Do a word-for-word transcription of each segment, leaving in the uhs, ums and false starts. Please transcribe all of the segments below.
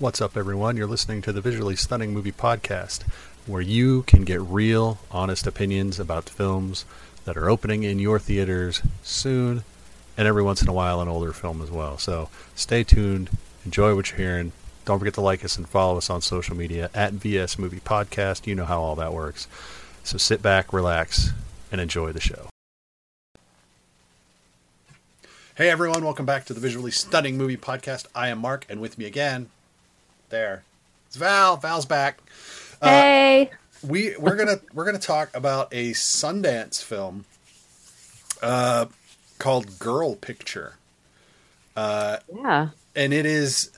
What's up, everyone? You're listening to the Visually Stunning Movie Podcast, where you can get real, honest opinions about films that are opening in your theaters soon, and every once in a while an older film as well. So stay tuned, enjoy what you're hearing. Don't forget to like us and follow us on social media at V S Movie Podcast. You know how all that works. So sit back, relax, and enjoy the show. Hey, everyone. Welcome back to the Visually Stunning Movie Podcast. I am Mark, and with me again... There, it's Val. Val's back. Hey, uh, we we're gonna we're gonna talk about a Sundance film uh, called Girl Picture. Uh, yeah, and it is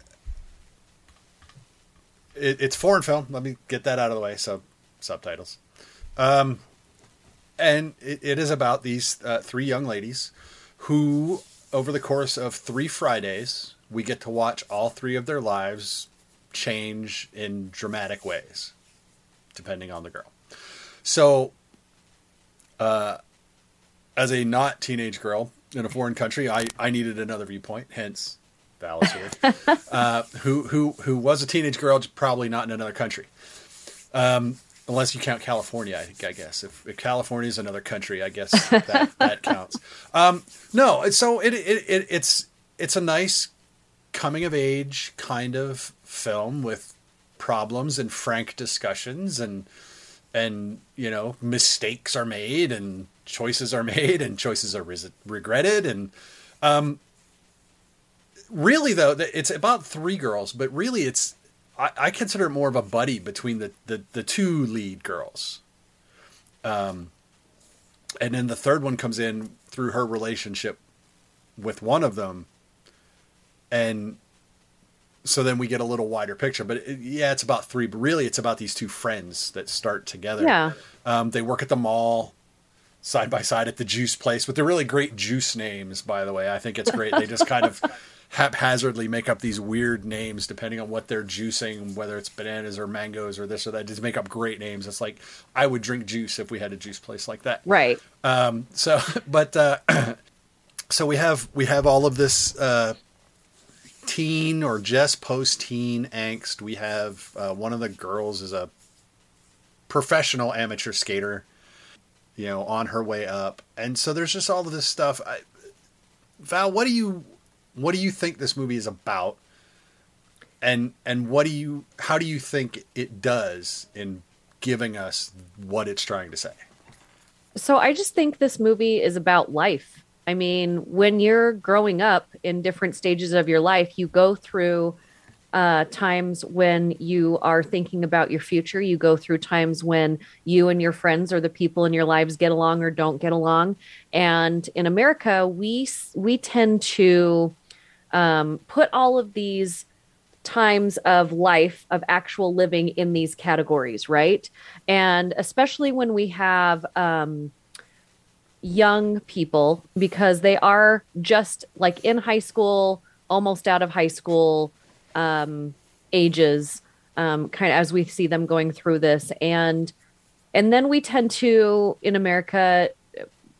it, it's foreign film. Let me get that out of the way. So subtitles, um, and it, it is about these uh, three young ladies who, over the course of three Fridays, we get to watch all three of their lives change in dramatic ways, depending on the girl. So, uh, as a not teenage girl in a foreign country, I, I needed another viewpoint, hence Val is here, uh, who, who, who was a teenage girl, probably not in another country. Um, unless you count California, I think, I guess if, if California is another country, I guess that, that counts. Um, no, so it, it, it, it's, it's a nice coming of age kind of film with problems and frank discussions and, and, you know, mistakes are made and choices are made and choices are res- regretted. And, um, really though, it's about three girls, but really it's, I, I consider it more of a buddy between the, the, the two lead girls. Um, and then the third one comes in through her relationship with one of them. And so then we get a little wider picture, but it, yeah, it's about three, but really it's about these two friends that start together. Yeah. Um, they work at the mall side by side at the juice place with the really great juice names, by the way. I think it's great. They just kind of haphazardly make up these weird names depending on what they're juicing, whether it's bananas or mangoes or this or that. Just make up great names. It's like, I would drink juice if we had a juice place like that. Right. Um, so, but, uh, so we have, we have all of this, uh, teen or just post-teen angst. We have uh, one of the girls is a professional amateur skater, you know, on her way up, and so there's just all of this stuff. I, Val, what do you what do you think this movie is about, and and what do you how do you think it does in giving us what it's trying to say? So I just think this movie is about life. I mean, when you're growing up in different stages of your life, you go through uh, times when you are thinking about your future. You go through times when you and your friends or the people in your lives get along or don't get along. And in America, we we tend to um, put all of these times of life, of actual living, in these categories, right? And especially when we have... Um, young people, because they are just like in high school, almost out of high school um, ages, um, kind of as we see them going through this. And and then we tend to, in America,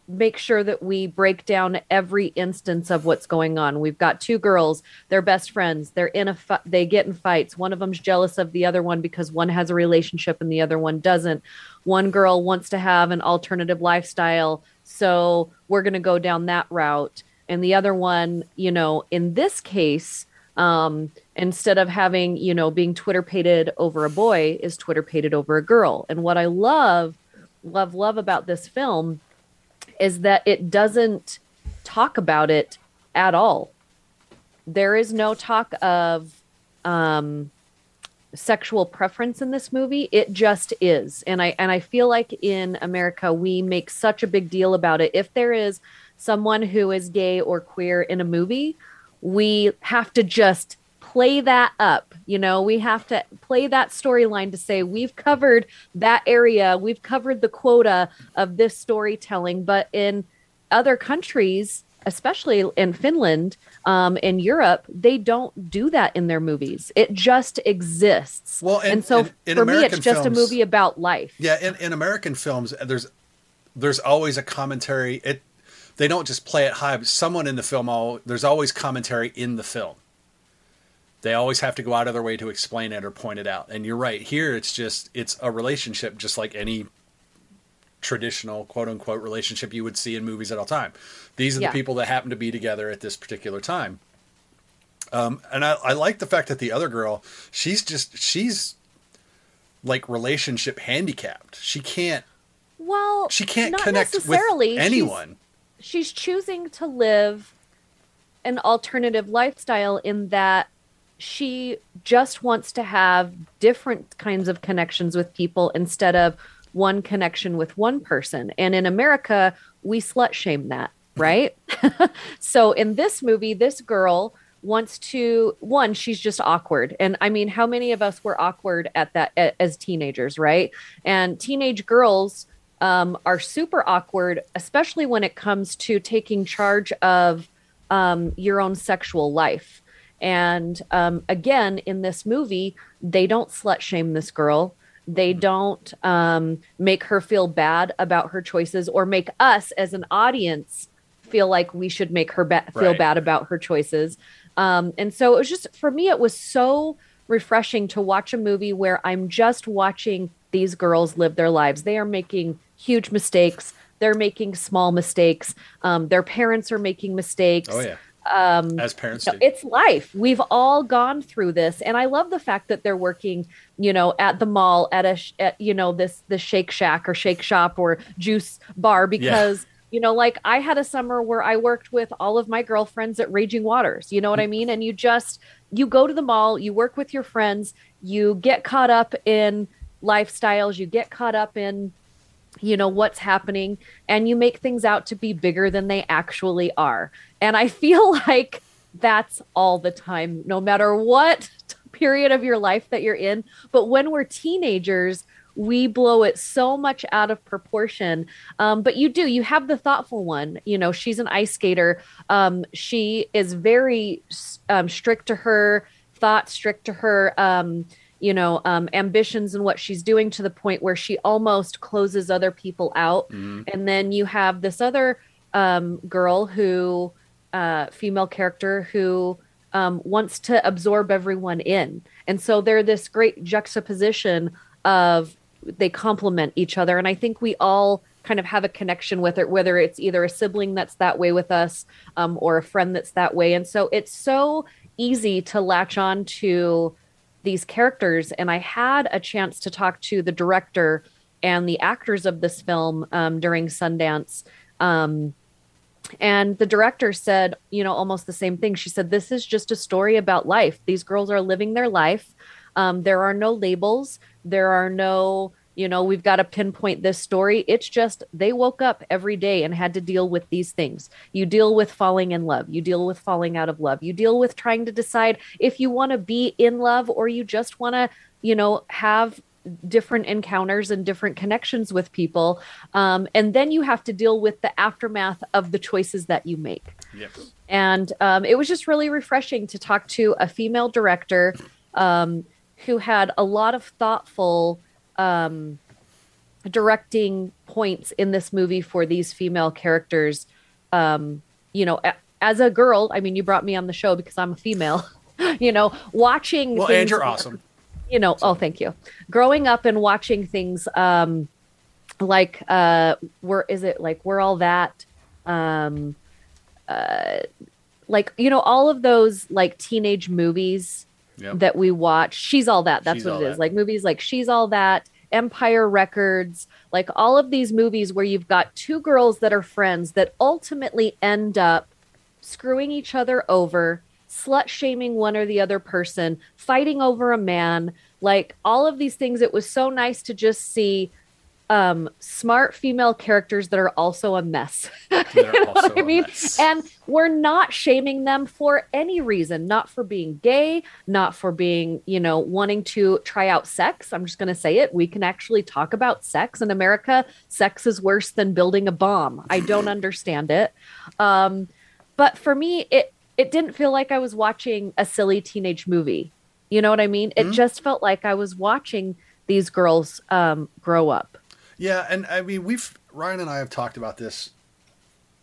make sure that we break down every instance of what's going on. We've got two girls, they're best friends. They're in a fu- they get in fights. One of them's jealous of the other one because one has a relationship and the other one doesn't. One girl wants to have an alternative lifestyle, so we're going to go down that route. And the other one, you know, in this case, um, instead of having, you know, being Twitter-pated over a boy, is Twitter-pated over a girl. And what I love, love, love about this film is that it doesn't talk about it at all. There is no talk of um, sexual preference in this movie. It just is. And I and I feel like in America, we make such a big deal about it. If there is someone who is gay or queer in a movie, we have to just play that up. You know, we have to play that storyline to say we've covered that area. We've covered the quota of this storytelling. But in other countries, especially in Finland, um, in Europe, they don't do that in their movies. It just exists. Well, and, and so and, and for American me, it's just films, a movie about life. Yeah. In, in American films, there's, there's always a commentary. It, they don't just play it high, but someone in the film, all, there's always commentary in the film. They always have to go out of their way to explain it or point it out. And you're right here. It's just, it's a relationship, just like any traditional quote unquote relationship you would see in movies at all time. These are yeah. the people that happen to be together at this particular time. Um, and I, I like the fact that the other girl, she's just, she's like relationship handicapped. She can't, well, she can't connect with anyone. She's, she's choosing to live an alternative lifestyle in that she just wants to have different kinds of connections with people instead of one connection with one person. And in America, we slut shame that, right? So in this movie, this girl wants to, one, she's just awkward. And I mean, how many of us were awkward at that as teenagers, right? And teenage girls um, are super awkward, especially when it comes to taking charge of um, your own sexual life. And um, again, in this movie, they don't slut shame this girl. They don't um, make her feel bad about her choices or make us as an audience feel like we should make her ba- feel right. bad about her choices. Um, and so it was just, for me, it was so refreshing to watch a movie where I'm just watching these girls live their lives. They are making huge mistakes. They're making small mistakes. Um, their parents are making mistakes. Oh, yeah. Um, as parents do. It's life. We've all gone through this. And I love the fact that they're working, you know, at the mall, at a, at, you know, this, the Shake Shack or Shake Shop or juice bar, because, yeah. you know, like I had a summer where I worked with all of my girlfriends at Raging Waters, you know what I mean? And you just, you go to the mall, you work with your friends, you get caught up in lifestyles, you get caught up in, you know, what's happening, and you make things out to be bigger than they actually are. And I feel like that's all the time, no matter what period of your life that you're in. But when we're teenagers, we blow it so much out of proportion. Um, but you do, you have the thoughtful one, you know, she's an ice skater. Um, she is very um, strict to her thoughts, strict to her, um, you know, um, ambitions and what she's doing, to the point where she almost closes other people out. Mm-hmm. And then you have this other um, girl who, uh, female character who um, wants to absorb everyone in. And so they're this great juxtaposition of, they complement each other. And I think we all kind of have a connection with it, whether it's either a sibling that's that way with us um, or a friend that's that way. And so it's so easy to latch on to these characters. And I had a chance to talk to the director and the actors of this film um, during Sundance. Um, and the director said, you know, almost the same thing. She said, this is just a story about life. These girls are living their life. Um, there are no labels. There are no, you know, we've got to pinpoint this story. It's just, they woke up every day and had to deal with these things. You deal with falling in love. You deal with falling out of love. You deal with trying to decide if you want to be in love or you just want to, you know, have different encounters and different connections with people. Um, and then you have to deal with the aftermath of the choices that you make. Yep. And um, it was just really refreshing to talk to a female director um, who had a lot of thoughtful Um, directing points in this movie for these female characters. Um, you know, a, as a girl, I mean, you brought me on the show because I'm a female, you know, watching. Well, and you're awesome. You know, so. Oh, thank you. Growing up and watching things um, like, uh, where is it? Like, we're all that, um, uh, like, you know, all of those like teenage movies. Yep. That we watch. She's All That. That's She's what it is. That. Like movies like She's All That, Empire Records, like all of these movies where you've got two girls that are friends that ultimately end up screwing each other over, slut shaming one or the other person, fighting over a man, like all of these things. It was so nice to just see um, smart female characters that are also a mess. They're you know also what I mean? A mess. And we're not shaming them for any reason, not for being gay, not for being, you know, wanting to try out sex. I'm just going to say it. We can actually talk about sex in America. Sex is worse than building a bomb. I don't understand it. Um, but for me, it, it didn't feel like I was watching a silly teenage movie. You know what I mean? It mm-hmm. just felt like I was watching these girls um, grow up. Yeah. And I mean, we've, Ryan and I have talked about this,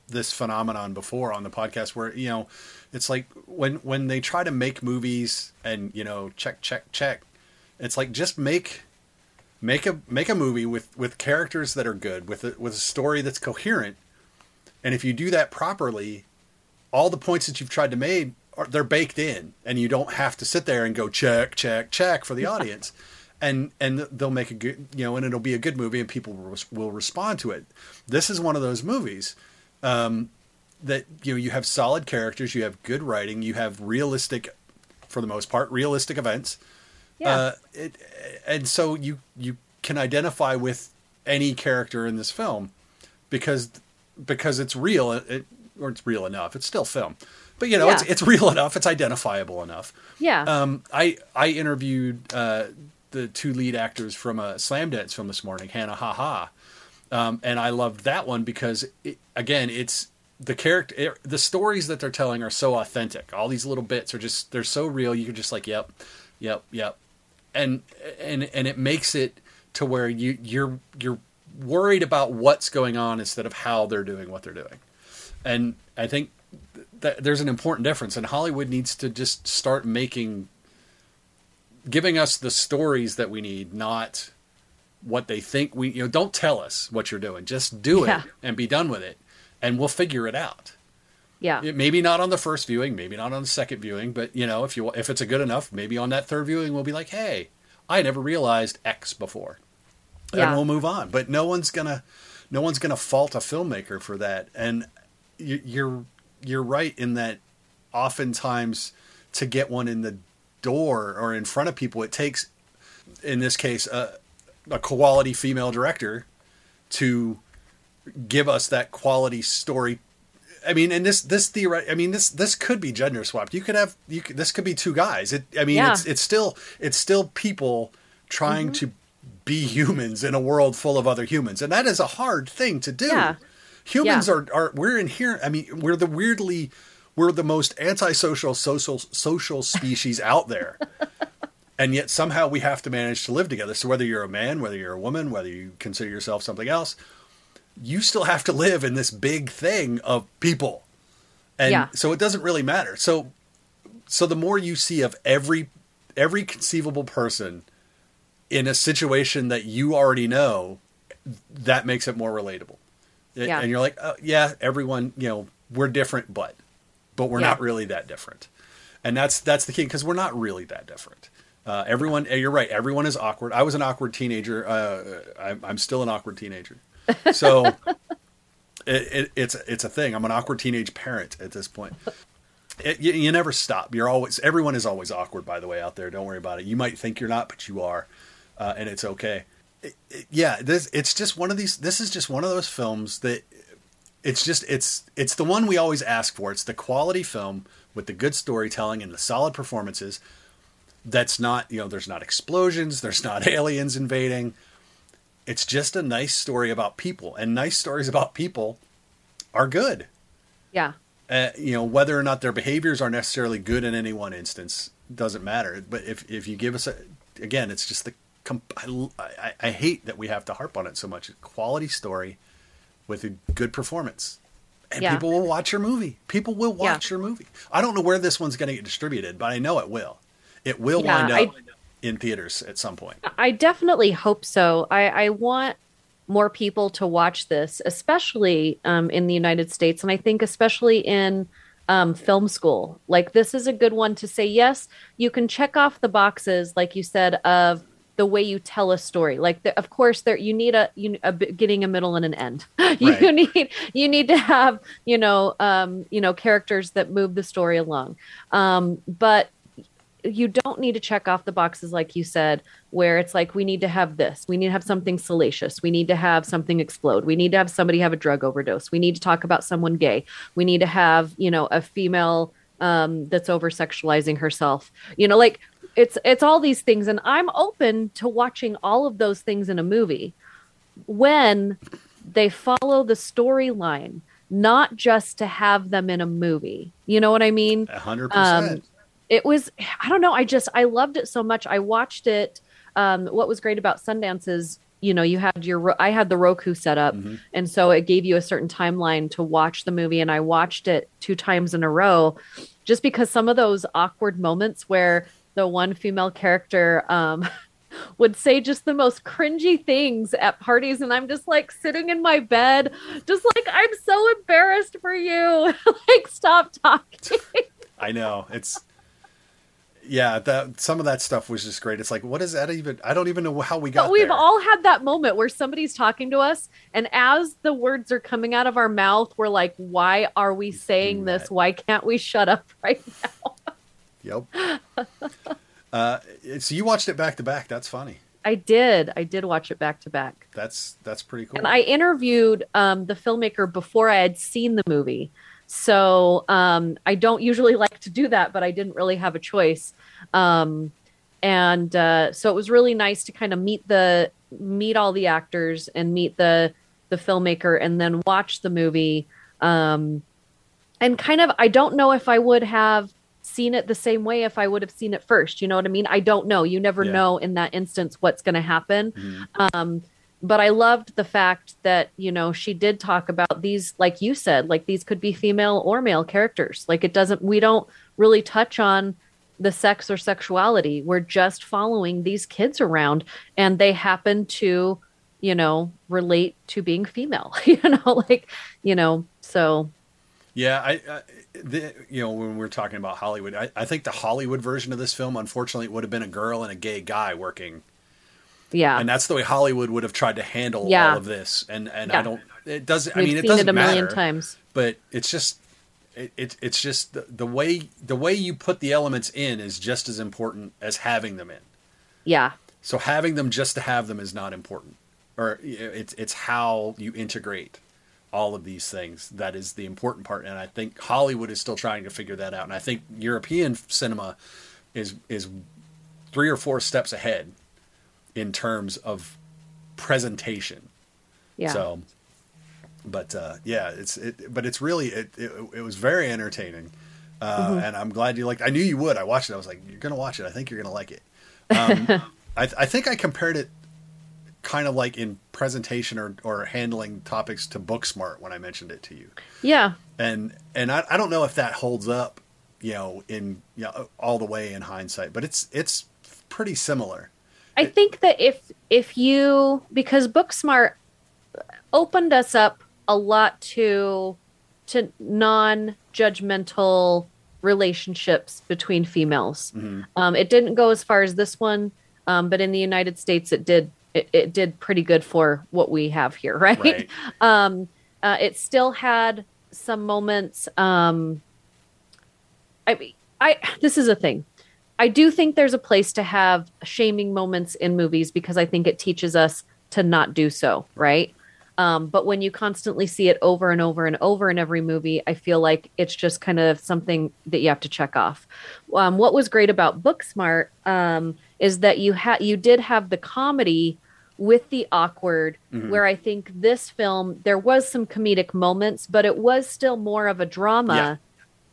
this phenomenon before on the podcast where, you know, it's like when, when they try to make movies and, you know, check, check, check, it's like, just make, make a, make a movie with, with characters that are good, with a, with a story that's coherent. And if you do that properly, all the points that you've tried to make are, they're baked in, and you don't have to sit there and go check, check, check for the audience, and and they'll make a good, you know, and it'll be a good movie, and people will, will respond to it. This is one of those movies um, that, you know, you have solid characters, you have good writing, you have realistic, for the most part, realistic events, yeah. uh, it, and so you you can identify with any character in this film because because it's real. It, or it's real enough. It's still film, but you know, yeah. it's, it's real enough. It's identifiable enough. Yeah. Um, I, I interviewed, uh, the two lead actors from a Slamdance film this morning, Hannah, ha ha. Um, and I loved that one because it, again, it's the character, it, the stories that they're telling are so authentic. All these little bits are just, they're so real. You're just like, yep, yep, yep. And, and, and it makes it to where you, you're, you're worried about what's going on instead of how they're doing what they're doing. And I think that there's an important difference, and Hollywood needs to just start making, giving us the stories that we need, not what they think we, you know, don't tell us what you're doing. Just do yeah. it and be done with it, and we'll figure it out. Yeah. It, maybe not on the first viewing, maybe not on the second viewing, but, you know, if you if it's a good enough, maybe on that third viewing, we'll be like, hey, I never realized X before. Yeah. And we'll move on. But no one's going to, no one's going to fault a filmmaker for that. And You're you're right in that oftentimes to get one in the door or in front of people, it takes, in this case, a, a quality female director to give us that quality story. I mean, and this this theoret- I mean this this could be gender swapped. You could have you could, this could be two guys. It, I mean, yeah. it's it's still it's still people trying mm-hmm. to be humans in a world full of other humans, and that is a hard thing to do. Yeah. Humans yeah. are, are, we're inherent. I mean, we're the weirdly, we're the most antisocial, social, social species out there. And yet somehow we have to manage to live together. So whether you're a man, whether you're a woman, whether you consider yourself something else, you still have to live in this big thing of people. And yeah. so it doesn't really matter. So, so the more you see of every, every conceivable person in a situation that you already know, that makes it more relatable. It, yeah. And you're like, oh, yeah, everyone, you know, we're different, but, but we're yeah. not really that different. And that's, that's the key, because we're not really that different. Uh, everyone, you're right. Everyone is awkward. I was an awkward teenager. Uh, I'm, I'm still an awkward teenager. So it, it, it's, it's a thing. I'm an awkward teenage parent at this point. It, you, you never stop. You're always, everyone is always awkward, by the way, out there. Don't worry about it. You might think you're not, but you are. Uh, and it's okay. It, it, yeah, this it's just one of these. This is just one of those films that it's just it's it's the one we always ask for. It's the quality film with the good storytelling and the solid performances. That's not, you know, there's not explosions, there's not aliens invading. It's just a nice story about people, and nice stories about people are good. Yeah, uh, you know, whether or not their behaviors are necessarily good in any one instance doesn't matter. But if if you give us a, again, it's just the. I, I, I hate that we have to harp on it so much. A quality story with a good performance, and yeah. people will watch your movie. People will watch yeah. your movie. I don't know where this one's going to get distributed, but I know it will. It will yeah, wind up I, in theaters at some point. I definitely hope so. I, I want more people to watch this, especially um, in the United States. And I think especially in Um, film school, like this is a good one to say, yes, you can check off the boxes, like you said, of the way you tell a story. Like, the, of course, there you need a, you, a beginning, a middle, and an end. You right. need you need to have you know um, you know characters that move the story along. Um, but you don't need to check off the boxes, like you said, where it's like, we need to have this, we need to have something salacious, we need to have something explode, we need to have somebody have a drug overdose, we need to talk about someone gay, we need to have, you know, a female um, that's over sexualizing herself, you know, like it's, it's all these things. And I'm open to watching all of those things in a movie when they follow the storyline, not just to have them in a movie. You know what I mean? A hundred percent. It was, I don't know. I just, I loved it so much. I watched it. Um, what was great about Sundance is, you know, you had your, I had the Roku set up. Mm-hmm. And so it gave you a certain timeline to watch the movie. And I watched it two times in a row, just because some of those awkward moments where the one female character, um, would say just the most cringy things at parties, and I'm just like sitting in my bed just like, I'm so embarrassed for you. Like, stop talking. I know. It's yeah, that some of that stuff was just great. It's like, what is that even? I don't even know how we got there. But we've there. all had that moment where somebody's talking to us, and as the words are coming out of our mouth, we're like, why are we saying right. this? Why can't we shut up right now? Yep. Uh, so you watched it back to back. That's funny. I did. I did watch it back to back. That's, that's pretty cool. And I interviewed, um, the filmmaker before I had seen the movie. So, um, I don't usually like to do that, but I didn't really have a choice. Um, and, uh, so it was really nice to kind of meet the, meet all the actors and meet the, the filmmaker, and then watch the movie. Um, and kind of, I don't know if I would have seen it the same way if I would have seen it first. You know what I mean? I don't know. You never yeah. know in that instance what's going to happen. Mm-hmm. Um, but I loved the fact that, you know, she did talk about these, like you said, like these could be female or male characters. Like, it doesn't, we don't really touch on the sex or sexuality. We're just following these kids around, and they happen to, you know, relate to being female, you know, like, you know, so. Yeah, I, I the, you know, when we're talking about Hollywood, I, I think the Hollywood version of this film, unfortunately, would have been a girl and a gay guy working. Yeah, and that's the way Hollywood would have tried to handle yeah. all of this. And and yeah. I don't, it doesn't. We've I mean, it doesn't it a matter. Million times. But it's just, it, it it's just the, the way the way you put the elements in is just as important as having them in. Yeah. So having them just to have them is not important, or it's it's how you integrate all of these things that is the important part. And I think Hollywood is still trying to figure that out, and I think European cinema is is three or four steps ahead in terms of presentation. Yeah. So but uh yeah it's it but it's really it it, it was very entertaining. uh mm-hmm. And I'm glad you liked it. I knew you would. I watched it. I was like, you're gonna watch it, I think you're gonna like it. um I, I think I compared it kind of like in presentation or, or handling topics to Booksmart when I mentioned it to you. Yeah. And, and I, I don't know if that holds up, you know, in, you know, all the way in hindsight, but it's, it's pretty similar. I it, think that if, if you, because Booksmart opened us up a lot to, to non-judgmental relationships between females. Mm-hmm. Um, it didn't go as far as this one. Um, but in the United States, it did, It, it did pretty good for what we have here, right? right. Um, uh, it still had some moments. Um, I, I, this is a thing. I do think there's a place to have shaming moments in movies, because I think it teaches us to not do so, right? Um, but when you constantly see it over and over and over in every movie, I feel like it's just kind of something that you have to check off. Um, what was great about Booksmart um, is that you had you did have the comedy with the awkward, mm-hmm. where I think this film, there was some comedic moments, but it was still more of a drama yeah.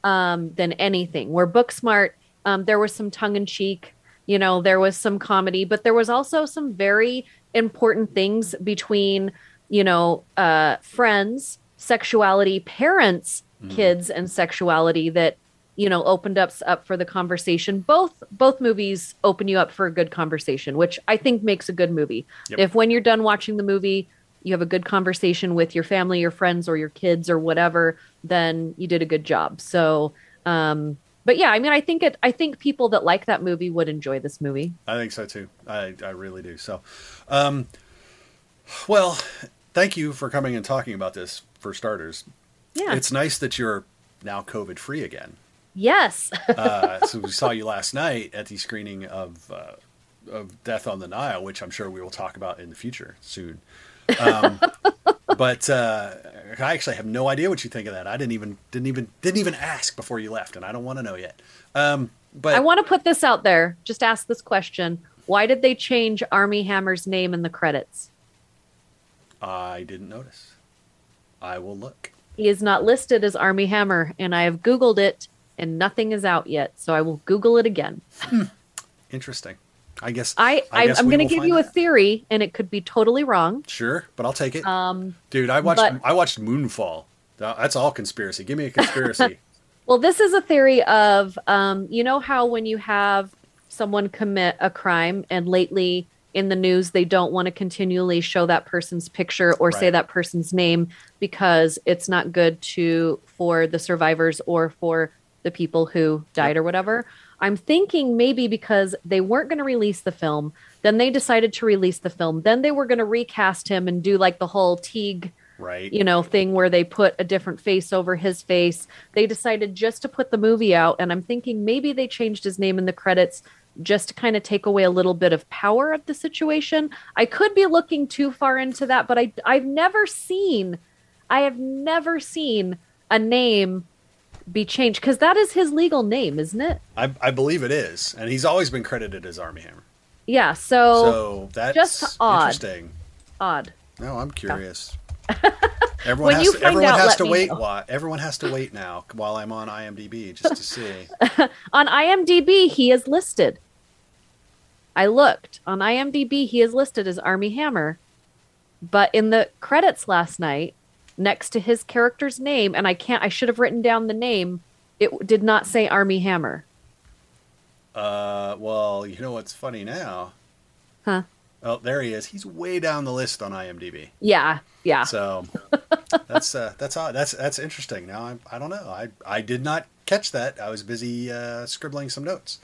um, than anything. Where Booksmart, um, there was some tongue in cheek, you know, there was some comedy, but there was also some very important things between, you know, uh, friends, sexuality, parents, mm-hmm. kids, and sexuality that, you know, opened up up for the conversation. Both both movies open you up for a good conversation, which I think makes a good movie. Yep. If when you're done watching the movie, you have a good conversation with your family, your friends, or your kids, or whatever, then you did a good job. So, um, but yeah, I mean, I think it. I think people that like that movie would enjoy this movie. I think so too. I I really do. So, um, well, thank you for coming and talking about this for starters. Yeah, it's nice that you're now COVID free again. Yes. uh, so we saw you last night at the screening of uh, of Death on the Nile, which I'm sure we will talk about in the future soon. Um, but uh, I actually have no idea what you think of that. I didn't even didn't even didn't even ask before you left, and I don't want to know yet. Um, but I want to put this out there. Just ask this question: why did they change Armie Hammer's name in the credits? I didn't notice. I will look. He is not listed as Armie Hammer, and I have Googled it. And nothing is out yet, so I will Google it again. Hmm. Interesting. I guess I, I, I guess I'm going to give you a theory, and it could be totally wrong. Sure, but I'll take it. Um, Dude, I watched but... I watched Moonfall. That's all conspiracy. Give me a conspiracy. Well, this is a theory of um, you know how when you have someone commit a crime, and lately in the news they don't want to continually show that person's picture or right. say that person's name because it's not good to for the survivors or for the people who died or whatever. I'm thinking maybe because they weren't going to release the film. Then they decided to release the film. Then they were going to recast him and do like the whole Teague, right. you know, thing where they put a different face over his face. They decided just to put the movie out. And I'm thinking maybe they changed his name in the credits just to kind of take away a little bit of power of the situation. I could be looking too far into that, but I, I've never seen, I have never seen a name be changed, because that is his legal name, isn't it? I, I believe it is, and he's always been credited as Armie Hammer. Yeah, so, so that's just odd. Interesting. Odd. No, I'm curious. Yeah. Everyone has to, everyone out, has to wait. While, everyone has to wait now while I'm on I M D B just to see. On I M D B, he is listed. I looked on I M D B; he is listed as Armie Hammer, but in the credits last night, next to his character's name, and I can't, I should have written down the name, it did not say Armie Hammer. Uh, well, you know what's funny now? Huh? Oh, there he is. He's way down the list on I M D B. Yeah, yeah. So that's uh, that's odd. That's that's interesting. Now I'm, I don't know. I I did not catch that. I was busy uh, scribbling some notes.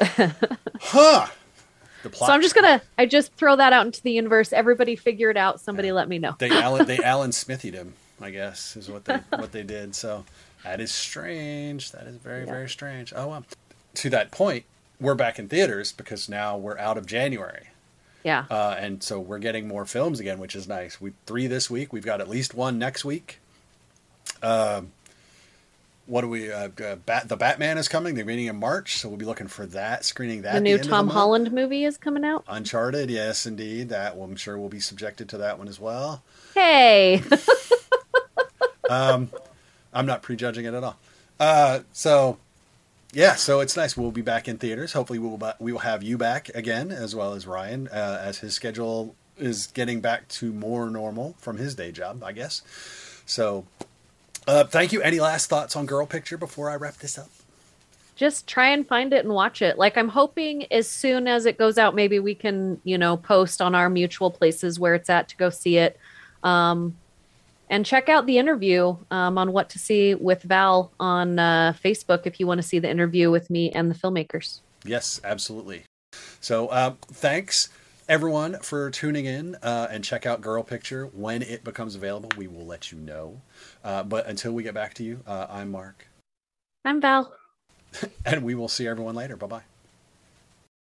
Huh. So I'm just gonna, I just throw that out into the universe. Everybody figure it out. Somebody yeah. let me know. They Alan, they Alan Smithied him, I guess, is what they what they did. So that is strange. That is very yeah. very strange. Oh well. To that point, we're back in theaters because now we're out of January. Yeah. Uh, and so we're getting more films again, which is nice. We three this week. We've got at least one next week. Um. What do we? Uh, uh, Bat, the Batman is coming. They're meeting in March, so we'll be looking for that screening. That the new the Tom Holland movie is coming out. Uncharted, yes, indeed. That well, I'm sure we'll be subjected to that one as well. Hey, um, I'm not prejudging it at all. Uh, so, yeah, so it's nice. We'll be back in theaters. Hopefully, we will. We will have you back again, as well as Ryan, uh, as his schedule is getting back to more normal from his day job, I guess. So. Uh, thank you. Any last thoughts on Girl Picture before I wrap this up? Just try and find it and watch it. Like, I'm hoping as soon as it goes out, maybe we can, you know, post on our mutual places where it's at to go see it. Um, and check out the interview um, on What to See with Val on uh, Facebook if you want to see the interview with me and the filmmakers. Yes, absolutely. So uh, thanks, everyone, for tuning in uh, and check out Girl Picture. When it becomes available, we will let you know. Uh, but until we get back to you, uh, I'm Mark. I'm Val. And we will see everyone later. Bye-bye.